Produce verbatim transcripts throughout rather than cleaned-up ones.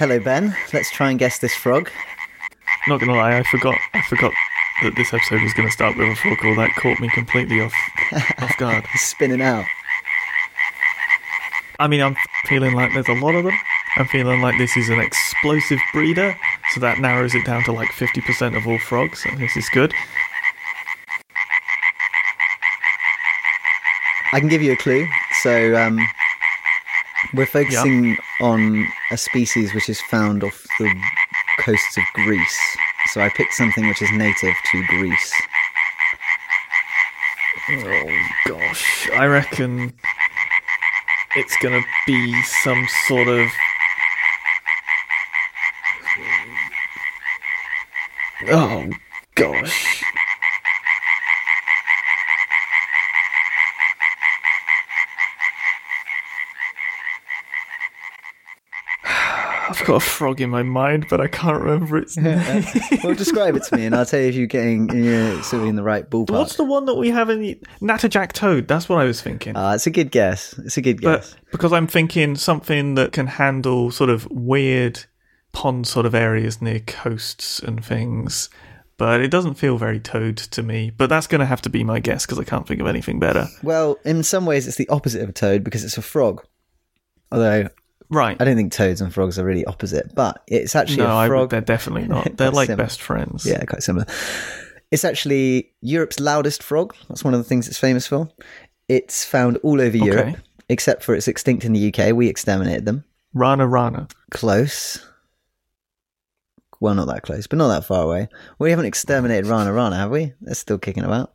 Hello, Ben. Let's try and guess this frog. Not gonna lie, I forgot. I forgot that this episode was gonna start with a frog call. That caught me completely off off guard. He's spinning out. I mean, I'm feeling like there's a lot of them. I'm feeling like this is an explosive breeder, so that narrows it down to like fifty percent of all frogs, and this is good. I can give you a clue. So um, we're focusing yeah. on a species which is found off the coasts of Greece. So I picked something which is native to Greece. Oh, gosh. I reckon it's going to be some sort of... Oh, gosh. I've got a frog in my mind, but I can't remember its name. Well, describe it to me, and I'll tell you if you're getting uh, sort of in the right ballpark. What's the one that we have in the... Natterjack toad, that's what I was thinking. Ah, uh, it's a good guess. It's a good guess. But because I'm thinking something that can handle sort of weird... pond sort of areas near coasts and things, but it doesn't feel very toad to me. But that's going to have to be my guess because I can't think of anything better. Well, in some ways it's the opposite of a toad because it's a frog, although right I don't think toads and frogs are really opposite, but it's actually no, a frog. I, they're definitely not. They're like similar. Best friends. Yeah, quite similar. It's actually Europe's loudest frog. That's one of the things it's famous for. It's found all over okay. Europe, except for it's extinct in the U K. We exterminated them. Rana Rana. Close. Well, not that close, but not that far away. We haven't exterminated Rana Rana, have we? They're still kicking about.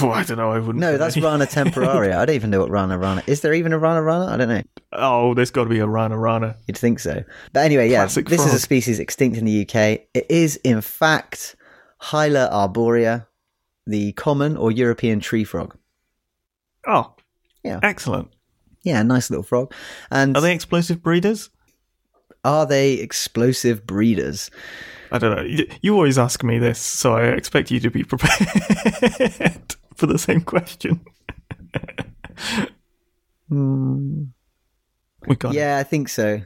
Oh, I don't know. I wouldn't. No, that's Rana temporaria. I don't even know what Rana Rana is. There even a Rana Rana? I don't know. Oh, there's got to be a Rana Rana. You'd think so. But anyway, yeah, Classic this frog. Is a species extinct in the U K. It is, in fact, Hyla arborea, the common or European tree frog. Oh, yeah, excellent. Yeah, nice little frog. And are they explosive breeders? Are they explosive breeders? I don't know. You always ask me this, so I expect you to be prepared for the same question. mm. We got yeah, it. I think so.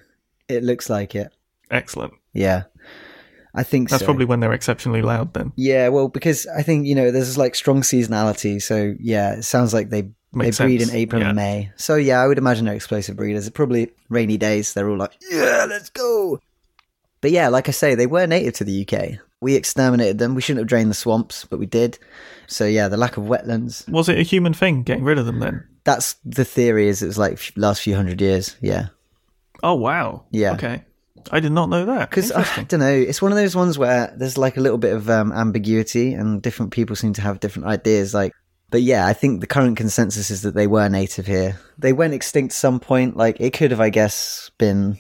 It looks like it. Excellent. Yeah, I think That's so. That's probably when they're exceptionally loud then. Yeah, well, because I think, you know, there's like strong seasonality. So, yeah, it sounds like they... Makes they breed sense. In April yeah. and May. So, yeah, I would imagine they're explosive breeders. Probably rainy days. They're all like, yeah, let's go. But, yeah, like I say, they were native to the U K. We exterminated them. We shouldn't have drained the swamps, but we did. So, yeah, the lack of wetlands. Was it a human thing, getting rid of them then? That's the theory, is it was like last few hundred years, yeah. Oh, wow. Yeah. Okay. I did not know that. Because, I don't know, it's one of those ones where there's like a little bit of um, ambiguity and different people seem to have different ideas, like... But yeah, I think the current consensus is that they were native here. They went extinct at some point. Like, it could have, I guess, been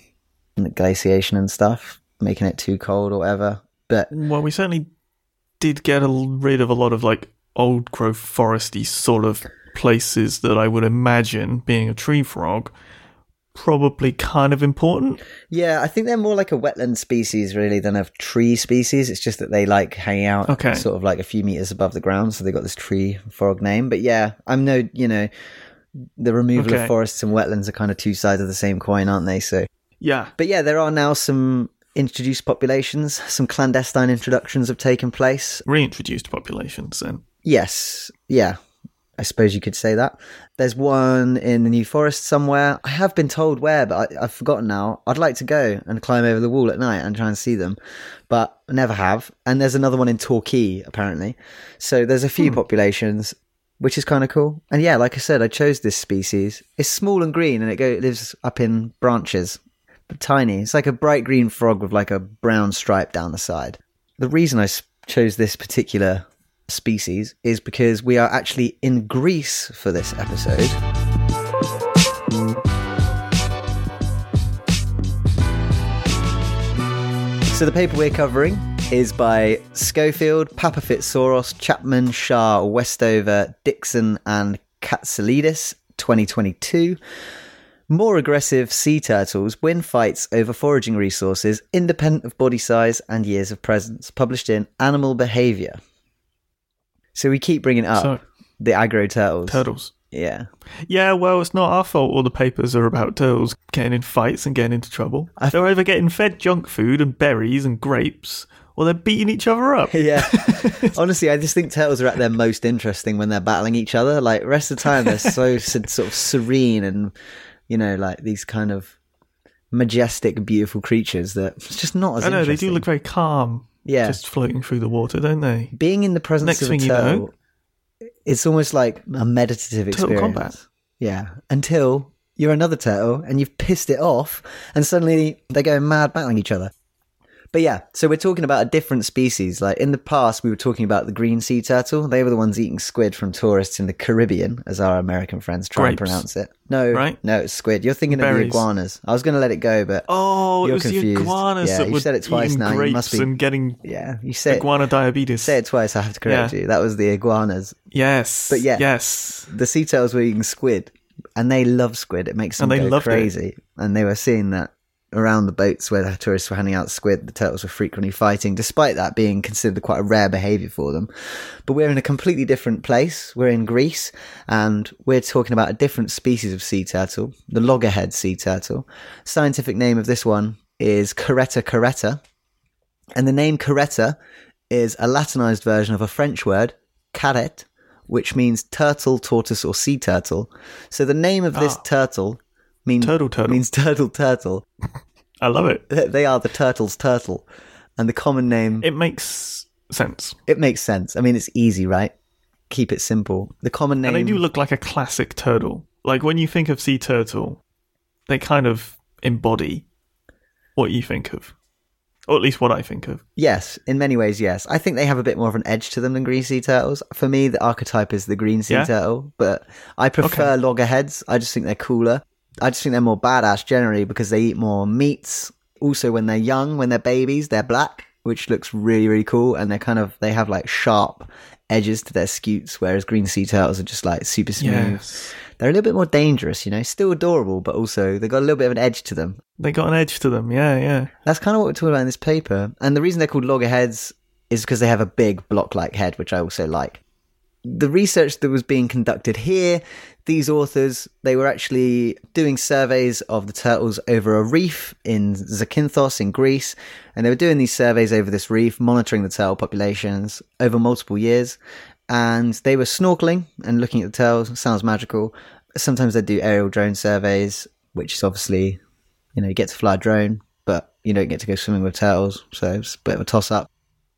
glaciation and stuff, making it too cold or whatever. But well, we certainly did get rid of a lot of, like, old growth foresty sort of places that I would imagine, being a tree frog, probably kind of important. Yeah, I think they're more like a wetland species really than a tree species. It's just that they like hang out okay. sort of like a few meters above the ground, so they got this tree frog name. But yeah, I'm no, you know, the removal okay. of forests and wetlands are kind of two sides of the same coin, aren't they? So yeah, but yeah, there are now some introduced populations. Some clandestine introductions have taken place. Reintroduced populations then? Yes, yeah, I suppose you could say that. There's one in the New Forest somewhere. I have been told where, but I, I've forgotten now. I'd like to go and climb over the wall at night and try and see them, but I never have. And there's another one in Torquay, apparently. So there's a few hmm. populations, which is kind of cool. And yeah, like I said, I chose this species. It's small and green, and it, go, it lives up in branches, but tiny. It's like a bright green frog with like a brown stripe down the side. The reason I chose this particular species is because we are actually in Greece for this episode. So the paper we're covering is by Schofield, Papafitsoros, Chapman, Shah, Westover, Dickson and Katselidis, twenty twenty-two. More aggressive sea turtles win fights over foraging resources independent of body size and years of presence, published in Animal Behaviour. So we keep bringing up so, the aggro turtles. Turtles. Yeah. Yeah, well, it's not our fault all the papers are about turtles getting in fights and getting into trouble. Th- they're either getting fed junk food and berries and grapes, or they're beating each other up. Yeah. Honestly, I just think turtles are at their most interesting when they're battling each other. Like, the rest of the time, they're so sort of serene and, you know, like these kind of majestic, beautiful creatures that it's just not as I know, interesting. I know, they do look very calm. Yeah. Just floating through the water, don't they? Being in the presence Next of a turtle... You know, it's almost like a meditative turtle experience. Combat. Yeah. Until you're another turtle and you've pissed it off and suddenly they're going mad battling each other. But yeah, so we're talking about a different species. Like in the past, we were talking about the green sea turtle. They were the ones eating squid from tourists in the Caribbean, as our American friends try Grapes. and pronounce it. No, right? No, it's squid. You're thinking Berries. of the iguanas. I was going to let it go, but oh, you're it was confused. the iguanas yeah, that were said it twice eating now. grapes you must be, and getting yeah, you say iguana it, diabetes. Say it twice, I have to correct yeah. you. That was the iguanas. Yes. But yeah, yes. the sea turtles were eating squid, and they love squid. It makes them and they go crazy. It. And they were seeing that. Around the boats where the tourists were handing out squid, the turtles were frequently fighting, despite that being considered quite a rare behaviour for them. But we're in a completely different place. We're in Greece, and we're talking about a different species of sea turtle, the loggerhead sea turtle. Scientific name of this one is Caretta caretta. And the name caretta is a Latinized version of a French word, carette, which means turtle, tortoise, or sea turtle. So the name of this ah. turtle... Mean, turtle turtle. means turtle turtle. I love it. They are the turtle's turtle. And the common name... It makes sense. It makes sense. I mean, it's easy, right? Keep it simple. The common name... And they do look like a classic turtle. Like, when you think of sea turtle, they kind of embody what you think of. Or at least what I think of. Yes, in many ways, yes. I think they have a bit more of an edge to them than green sea turtles. For me, the archetype is the green sea yeah? turtle. But I prefer okay. loggerheads. I just think they're cooler. I just think they're more badass generally because they eat more meats. Also, when they're young, when they're babies, they're black, which looks really, really cool. And they're kind of, they have like sharp edges to their scutes, whereas green sea turtles are just like super smooth. Yes. They're a little bit more dangerous, you know, still adorable, but also they've got a little bit of an edge to them. They got an edge to them, yeah, yeah. That's kind of what we're talking about in this paper. And the reason they're called loggerheads is because they have a big block-like head, which I also like. The research that was being conducted here, these authors, they were actually doing surveys of the turtles over a reef in Zakynthos in Greece. And they were doing these surveys over this reef, monitoring the turtle populations over multiple years. And they were snorkeling and looking at the turtles. Sounds magical. Sometimes they do aerial drone surveys, which is obviously, you know, you get to fly a drone, but you don't get to go swimming with turtles. So it's a bit of a toss up.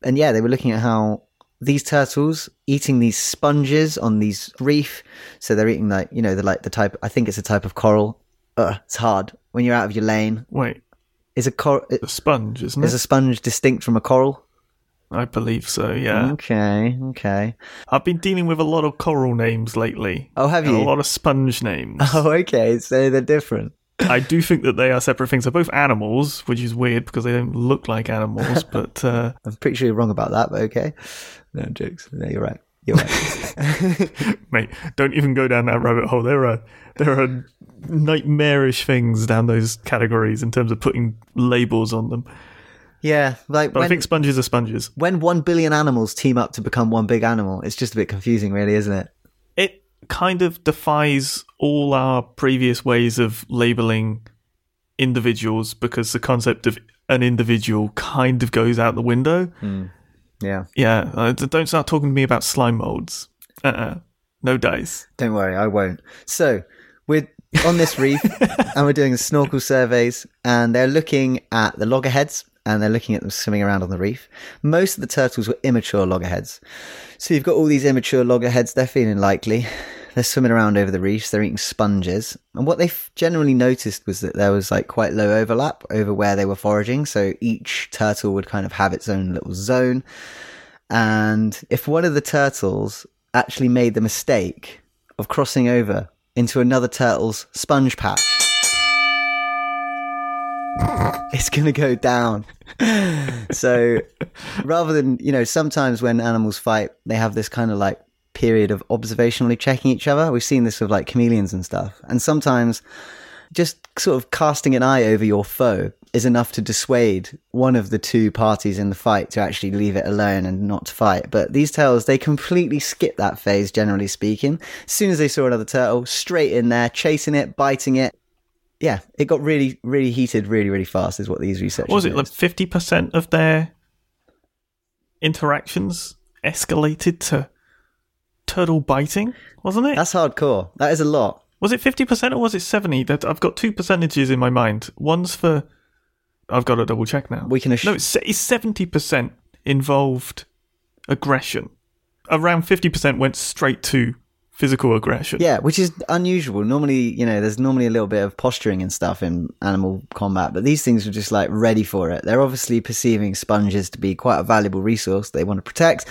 And yeah, they were looking at how... these turtles eating these sponges on these reef. So they're eating like, you know, they're like the type, I think it's a type of coral. Ugh, it's hard when you're out of your lane. Wait. Is a coral. A sponge, isn't it? Is a sponge distinct from a coral? I believe so, yeah. Okay, okay. I've been dealing with a lot of coral names lately. Oh, have you? And a lot of sponge names. Oh, okay. So they're different. I do think that they are separate things. They're both animals, which is weird because they don't look like animals, but... Uh... I'm pretty sure you're wrong about that, but okay. No, jokes. No, you're right. You're right. Mate, don't even go down that rabbit hole. There are there are nightmarish things down those categories in terms of putting labels on them. Yeah. like. But when, I think sponges are sponges. When one billion animals team up to become one big animal, it's just a bit confusing, really, isn't it? It kind of defies... all our previous ways of labeling individuals because the concept of an individual kind of goes out the window. Mm. Yeah. Yeah. Uh, don't start talking to me about slime molds. Uh-uh. No dice. Don't worry. I won't. So we're on this reef and we're doing the snorkel surveys and they're looking at the loggerheads and they're looking at them swimming around on the reef. Most of the turtles were immature loggerheads. So you've got all these immature loggerheads. They're feeling likely. They're swimming around over the reefs, they're eating sponges. And what they f- generally noticed was that there was like quite low overlap over where they were foraging. So each turtle would kind of have its own little zone. And if one of the turtles actually made the mistake of crossing over into another turtle's sponge patch, it's going to go down. So rather than, you know, sometimes when animals fight, they have this kind of like, period of observationally checking each other. We've seen this with like chameleons and stuff. And sometimes just sort of casting an eye over your foe is enough to dissuade one of the two parties in the fight to actually leave it alone and not fight. But these turtles, they completely skip that phase, generally speaking. As soon as they saw another turtle, straight in there, chasing it, biting it. Yeah, it got really, really heated really, really fast is what these researchers... Was it like fifty percent of their interactions escalated to turtle biting, wasn't it? That's hardcore. That is a lot. Was it fifty percent or was it seventy? That I've got two percentages in my mind. One's for... I've got to double check now. We can assure... No, it's seventy percent involved aggression. Around fifty percent went straight to physical aggression. Yeah, which is unusual. Normally, you know, there's normally a little bit of posturing and stuff in animal combat, but these things were just like ready for it. They're obviously perceiving sponges to be quite a valuable resource they want to protect.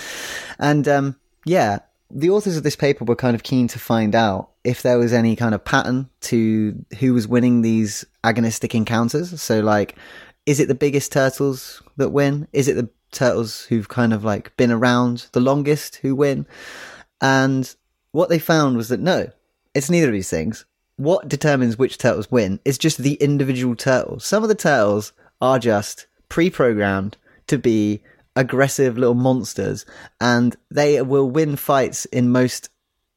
And um, yeah, the authors of this paper were kind of keen to find out if there was any kind of pattern to who was winning these agonistic encounters. So like, is it the biggest turtles that win? Is it the turtles who've kind of like been around the longest who win? And what they found was that no, it's neither of these things. What determines which turtles win is just the individual turtle. Some of the turtles are just pre-programmed to be aggressive little monsters, and they will win fights in most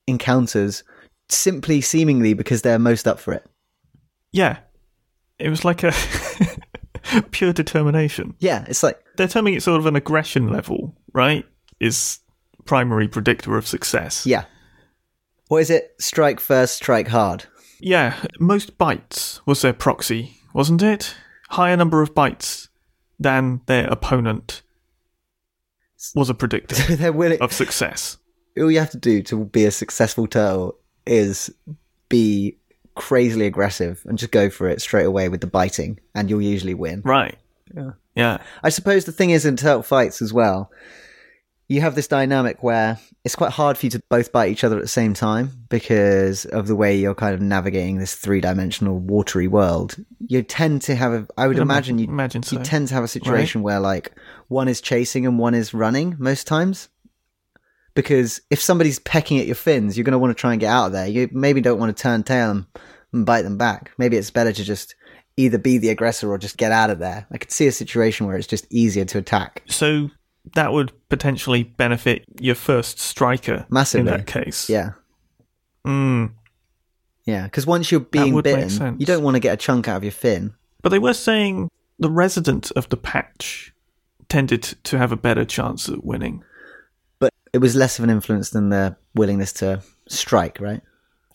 encounters simply seemingly because they're most up for it. Yeah, it was like a pure determination. Yeah, it's like they're terming it sort of an aggression level, right, is primary predictor of success. Yeah. What is it? Strike first, strike hard. Yeah, most bites was their proxy, wasn't it? Higher number of bites than their opponent was a predictor so willing- of success. All you have to do to be a successful turtle is be crazily aggressive and just go for it straight away with the biting, and you'll usually win. Right. Yeah. Yeah. I suppose the thing is in turtle fights as well, you have this dynamic where it's quite hard for you to both bite each other at the same time because of the way you're kind of navigating this three-dimensional watery world. You tend to have, a, I would I imagine, you, imagine so. you tend to have a situation right. where like one is chasing and one is running most times. Because if somebody's pecking at your fins, you're going to want to try and get out of there. You maybe don't want to turn tail and, and bite them back. Maybe it's better to just either be the aggressor or just get out of there. I could see a situation where it's just easier to attack. So... that would potentially benefit your first striker massively in that case. Yeah. Mm. Yeah, because once you're being bitten, you don't want to get a chunk out of your fin. But they were saying the resident of the patch tended to have a better chance at winning. But it was less of an influence than their willingness to strike, right?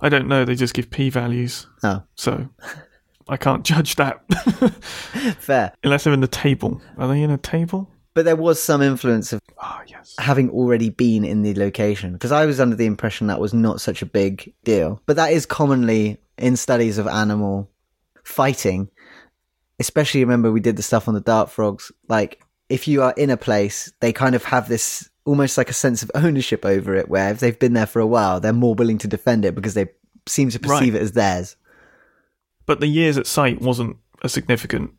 I don't know. They just give p-values. Oh. So... I can't judge that. Fair. Unless they're in the table. Are they in a table? But there was some influence of oh, yes. having already been in the location, because I was under the impression that was not such a big deal. But that is commonly in studies of animal fighting, especially remember we did the stuff on the dart frogs. Like if you are in a place, they kind of have this almost like a sense of ownership over it, where if they've been there for a while, they're more willing to defend it because they seem to perceive right. it as theirs. But the years at site wasn't a significant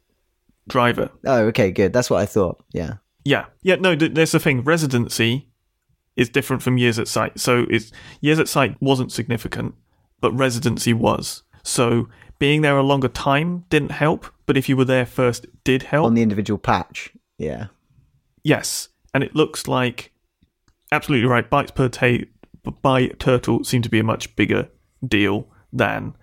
driver. Oh, okay, good. That's what I thought. Yeah. Yeah. Yeah, no, th- that's the thing. Residency is different from years at site. So it's, years at site wasn't significant, but residency was. So being there a longer time didn't help, but if you were there first, it did help. On the individual patch. Yeah. Yes. And it looks like, absolutely right, bites per ta- by turtle seem to be a much bigger deal than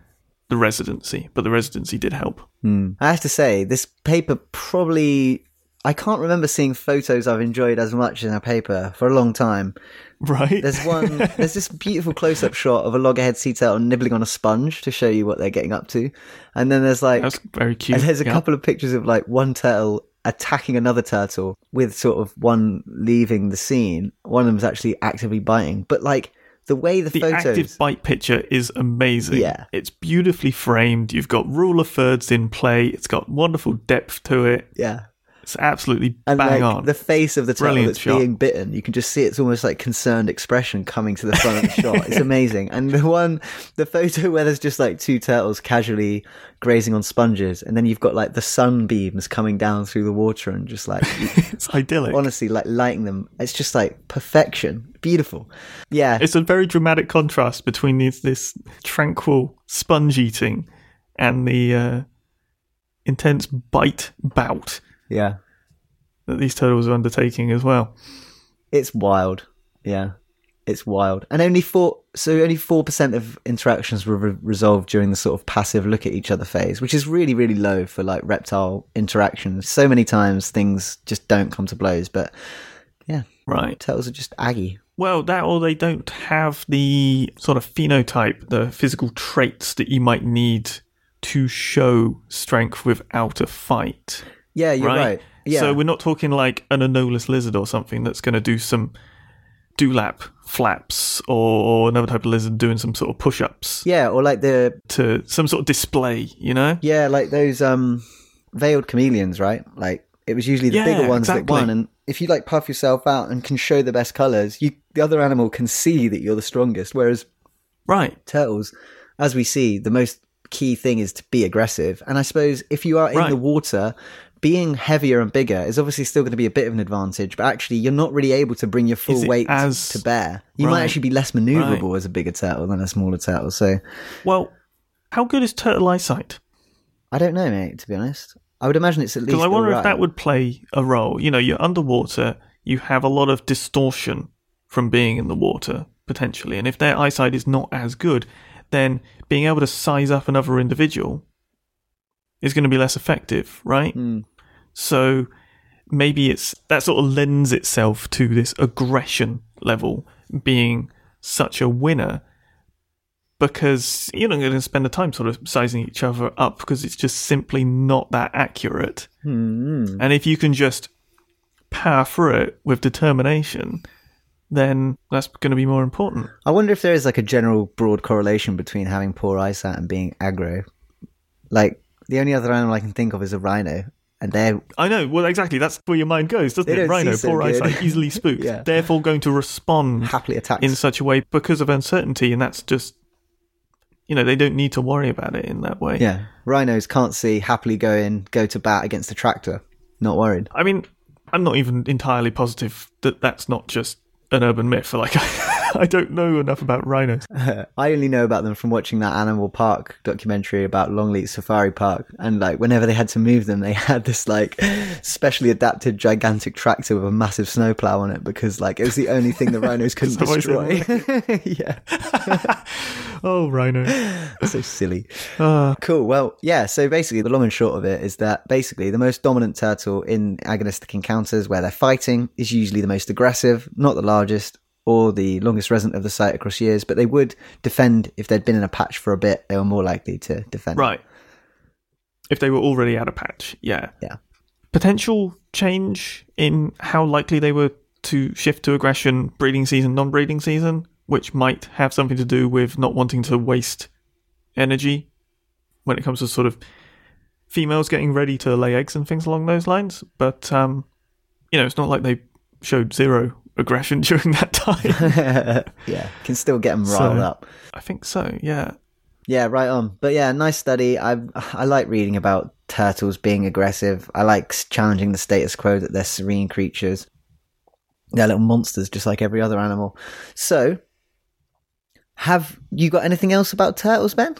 the residency, but the residency did help. Mm. I have to say, this paper probably... I can't remember seeing photos I've enjoyed as much in a paper for a long time. Right. There's one, there's this beautiful close-up shot of a loggerhead sea turtle nibbling on a sponge to show you what they're getting up to. And then there's like, that's very cute. And there's a yeah. couple of pictures of like one turtle attacking another turtle with sort of one leaving the scene. One of them's actually actively biting. But like the way the, the photos... The active bite picture is amazing. Yeah. It's beautifully framed. You've got rule of thirds in play. It's got wonderful depth to it. Yeah. It's absolutely and bang like, on. The face of the turtle Brilliant that's shot. Being bitten, you can just see it's almost like concerned expression coming to the front of the shot. It's amazing. And the one, the photo where there's just like two turtles casually grazing on sponges, and then you've got like the sunbeams coming down through the water and just like... it's idyllic. Honestly, like lighting them. It's just like perfection. Beautiful. Yeah. It's a very dramatic contrast between this, this tranquil sponge eating and the uh, intense bite bout yeah. that these turtles are undertaking as well. It's wild. Yeah, it's wild. And only four, so only four percent of interactions were re- resolved during the sort of passive look at each other phase, which is really, really low for like reptile interactions. So many times things just don't come to blows, but yeah. Right. Turtles are just aggy. Well, that or they don't have the sort of phenotype, the physical traits that you might need to show strength without a fight. Yeah, you're right. right. Yeah. So we're not talking like an anomalous lizard or something that's going to do some dewlap flaps or, or another type of lizard doing some sort of push-ups. Yeah, or like the... to some sort of display, you know? Yeah, like those um, veiled chameleons, right? Like it was usually the yeah, bigger ones exactly. that won and... if you like puff yourself out and can show the best colours, you the other animal can see that you're the strongest. Whereas right. turtles, as we see, the most key thing is to be aggressive. And I suppose if you are in right. the water, being heavier and bigger is obviously still going to be a bit of an advantage, but actually you're not really able to bring your full weight as, to bear. You right. might actually be less manoeuvrable right. as a bigger turtle than a smaller turtle. So, well, how good is turtle eyesight? I don't know, mate, to be honest. I would imagine it's at least because I wonder right. if that would play a role. You know, you're underwater, you have a lot of distortion from being in the water, potentially. And if their eyesight is not as good, then being able to size up another individual is going to be less effective, right? Mm. So maybe it's that sort of lends itself to this aggression level being such a winner because you're not going to spend the time sort of sizing each other up because it's just simply not that accurate. Mm. And if you can just power through it with determination, then that's going to be more important. I wonder if there is like a general broad correlation between having poor eyesight and being aggro. Like the only other animal I can think of is a rhino. And they're I know, well exactly, that's where your mind goes, doesn't it? Rhino, so poor good. eyesight, easily spooked. yeah. Therefore going to respond happily attacked in such a way because of uncertainty, and that's just you know, they don't need to worry about it in that way. Yeah. Rhinos can't see, happily go in, go to bat against the tractor. Not worried. I mean, I'm not even entirely positive that that's not just an urban myth. Like, I, I don't know enough about rhinos. Uh, I only know about them from watching that Animal Park documentary about Longleat Safari Park. And, like, whenever they had to move them, they had this, like, specially adapted gigantic tractor with a massive snowplow on it because, like, it was the only thing the rhinos couldn't destroy. yeah. Oh, rhino. So silly. Uh, cool. Well, yeah. So basically the long and short of it is that basically the most dominant turtle in agonistic encounters where they're fighting is usually the most aggressive, not the largest or the longest resident of the site across years, but they would defend if they'd been in a patch for a bit. They were more likely to defend. Right. If they were already out of patch. Yeah. Yeah. Potential change in how likely they were to shift to aggression, breeding season, non-breeding season, which might have something to do with not wanting to waste energy when it comes to sort of females getting ready to lay eggs and things along those lines. But, um, you know, it's not like they showed zero aggression during that time. yeah, can still get them riled so, up. I think so, yeah. Yeah, right on. But yeah, nice study. I I like reading about turtles being aggressive. I like challenging the status quo that they're serene creatures. They're little monsters just like every other animal. So... have you got anything else about turtles, Ben?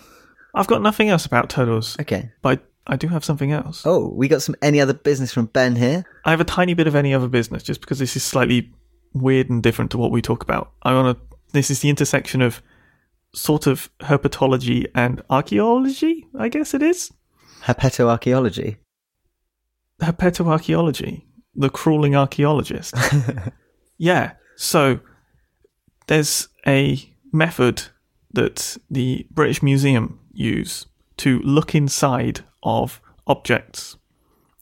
I've got nothing else about turtles. Okay. But I, I do have something else. Oh, we got some any other business from Ben here? I have a tiny bit of any other business, just because this is slightly weird and different to what we talk about. I want to... This is the intersection of sort of herpetology and archaeology, I guess it is. Herpetoarchaeology? Herpetoarchaeology. The crawling archaeologist. yeah. So, there's a... method that the British Museum use to look inside of objects.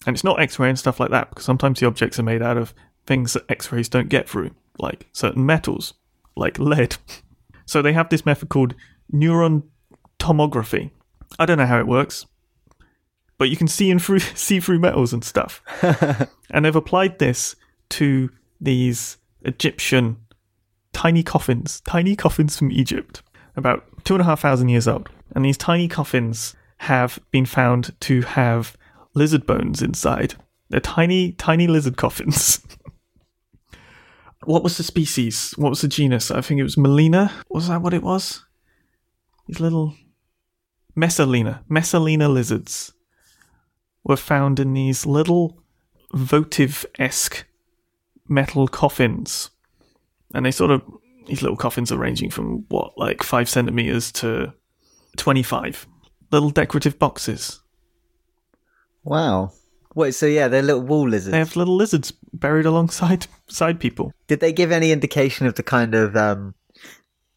And it's not X-ray and stuff like that, because sometimes the objects are made out of things that X-rays don't get through, like certain metals, like lead. So they have this method called neuron tomography. I don't know how it works, but you can see in through see through metals and stuff. And they've applied this to these Egyptian tiny coffins, tiny coffins from Egypt, about two and a half thousand years old. And these tiny coffins have been found to have lizard bones inside. They're tiny, tiny lizard coffins. What was the species? What was the genus? I think it was Mesalina. Was that what it was? These little Mesalina, Mesalina lizards were found in these little votive-esque metal coffins. And they sort of, these little coffins are ranging from, what, like five centimetres to twenty-five. Little decorative boxes. Wow. Wait, so yeah, they're little wall lizards. They have little lizards buried alongside side people. Did they give any indication of the kind of, um,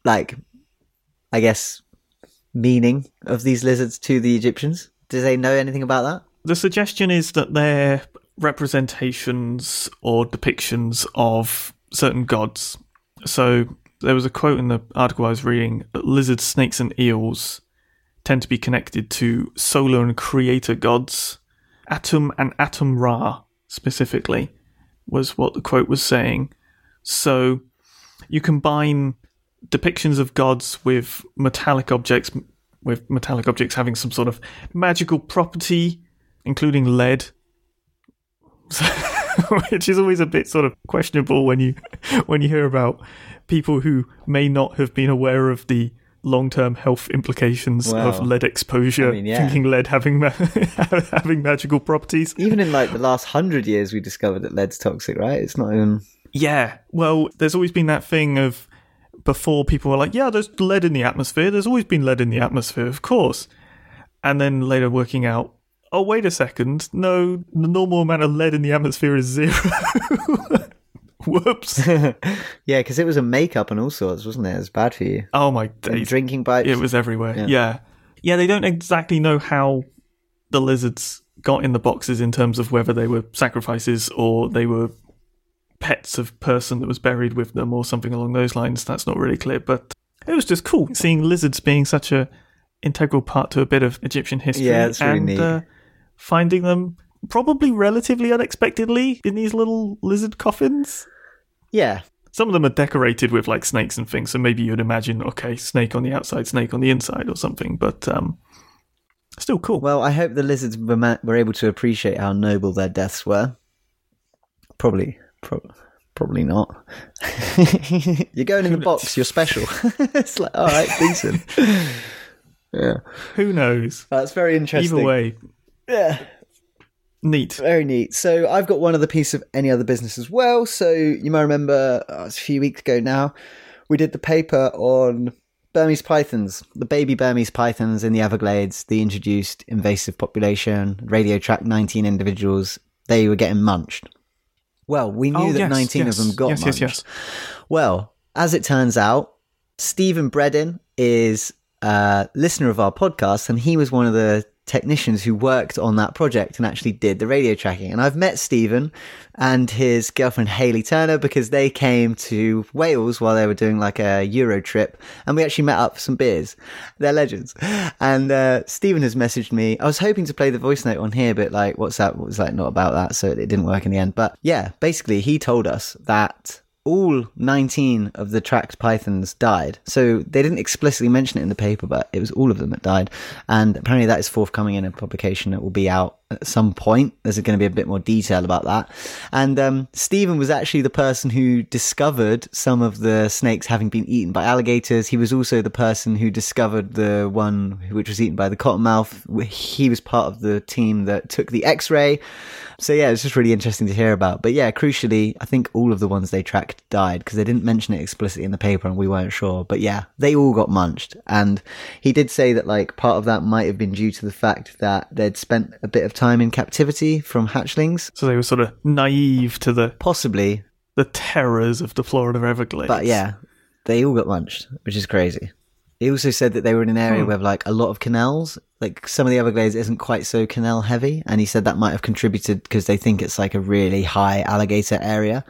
like, I guess, meaning of these lizards to the Egyptians? Do they know anything about that? The suggestion is that they're representations or depictions of certain gods. So there was a quote in the article I was reading that lizards, snakes and eels tend to be connected to solar and creator gods. Atum and Atum Ra, specifically, was what the quote was saying. So you combine depictions of gods with metallic objects, with metallic objects having some sort of magical property, including lead, which is always a bit sort of questionable when you when you hear about people who may not have been aware of the long-term health implications wow. of lead exposure, I mean, yeah. thinking lead having ma- having magical properties. Even in like the last hundred years, we discovered that lead's toxic, right? It's not even... Yeah. Well, there's always been that thing of before people were like, yeah, there's lead in the atmosphere. There's always been lead in the atmosphere, of course. And then later working out, oh, wait a second. No, the normal amount of lead in the atmosphere is zero. Whoops. Yeah, because it was a makeup and all sorts, wasn't it? It was bad for you. Oh, my days. Drinking bites. It was everywhere. Yeah. yeah. Yeah, they don't exactly know how the lizards got in the boxes in terms of whether they were sacrifices or they were pets of person that was buried with them or something along those lines. That's not really clear, but it was just cool seeing lizards being such a integral part to a bit of Egyptian history. Yeah, that's really and, neat. Uh, finding them probably relatively unexpectedly in these little lizard coffins. Yeah. Some of them are decorated with like snakes and things, so maybe you'd imagine, okay, snake on the outside, snake on the inside or something, but um, still cool. Well, I hope the lizards were able to appreciate how noble their deaths were. Probably, pro- probably not. You're going in the box, you're special. It's like, all right, decent. Yeah. Who knows? That's very interesting. Either way. Yeah. Neat. Very neat. So I've got one other piece of Any Other Business as well. So you might remember oh, it's a few weeks ago now, we did the paper on Burmese pythons, the baby Burmese pythons in the Everglades, the introduced invasive population, radio tracked nineteen individuals. They were getting munched. Well, we knew oh, that yes, nineteen yes, of them got yes, munched. Yes, yes. Well, as it turns out, Stephen Bredin is a listener of our podcast, and he was one of the technicians who worked on that project and actually did the radio tracking. And I've met Stephen and his girlfriend Hayley Turner because they came to Wales while they were doing like a Euro trip, and we actually met up for some beers. They're legends. And uh, Stephen has messaged me. I was hoping to play the voice note on here, but like WhatsApp was like not about that, so it didn't work in the end. But yeah, basically he told us that all nineteen of the tracked pythons died. So they didn't explicitly mention it in the paper, but it was all of them that died. And apparently that is forthcoming in a publication that will be out at some point. There's going to be a bit more detail about that. And um, Stephen was actually the person who discovered some of the snakes having been eaten by alligators. He was also the person who discovered the one which was eaten by the cottonmouth. He was part of the team that took the x-ray. So yeah, it's just really interesting to hear about. But yeah, crucially, I think all of the ones they tracked died because they didn't mention it explicitly in the paper and we weren't sure. But yeah, they all got munched. And he did say that like part of that might have been due to the fact that they'd spent a bit of time in captivity from hatchlings. So they were sort of naive to the... Possibly. The terrors of the Florida Everglades. But yeah, they all got munched, which is crazy. He also said that they were in an area hmm. where like a lot of canals, like some of the Everglades isn't quite so canal heavy. And he said that might have contributed because they think it's like a really high alligator area.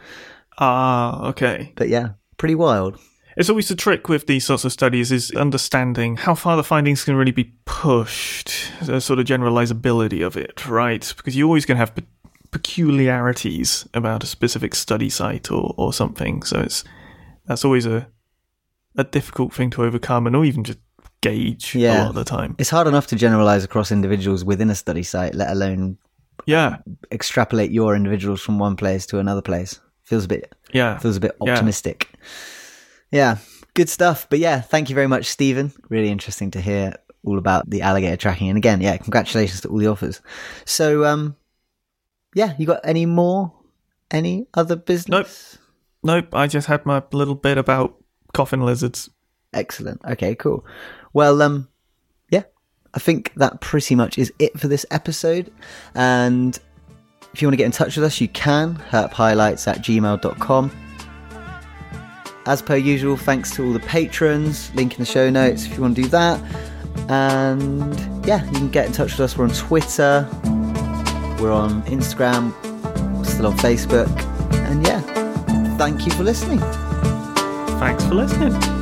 Ah, uh, okay. But yeah, pretty wild. It's always the trick with these sorts of studies is understanding how far the findings can really be pushed, the sort of generalizability of it, right? Because you're always going to have pe- peculiarities about a specific study site or, or something. So it's that's always a... a difficult thing to overcome and or even just gauge yeah. a lot of the time. It's hard enough to generalize across individuals within a study site, let alone yeah. extrapolate your individuals from one place to another place. Feels a bit yeah. feels a bit optimistic. Yeah. yeah. Good stuff. But yeah, thank you very much, Stephen. Really interesting to hear all about the alligator tracking. And again, yeah, congratulations to all the authors. So, um, yeah, you got any more? Any other business? Nope. Nope. I just had my little bit about coffin lizards. Excellent. Okay, cool. Well, um, yeah, I think that pretty much is it for this episode. And if you want to get in touch with us, you can. herp highlights at gmail dot com. As per usual, thanks to all the patrons. Link in the show notes if you want to do that. And yeah, you can get in touch with us. We're on Twitter. We're on Instagram. Still on Facebook. And yeah, thank you for listening. Thanks for listening.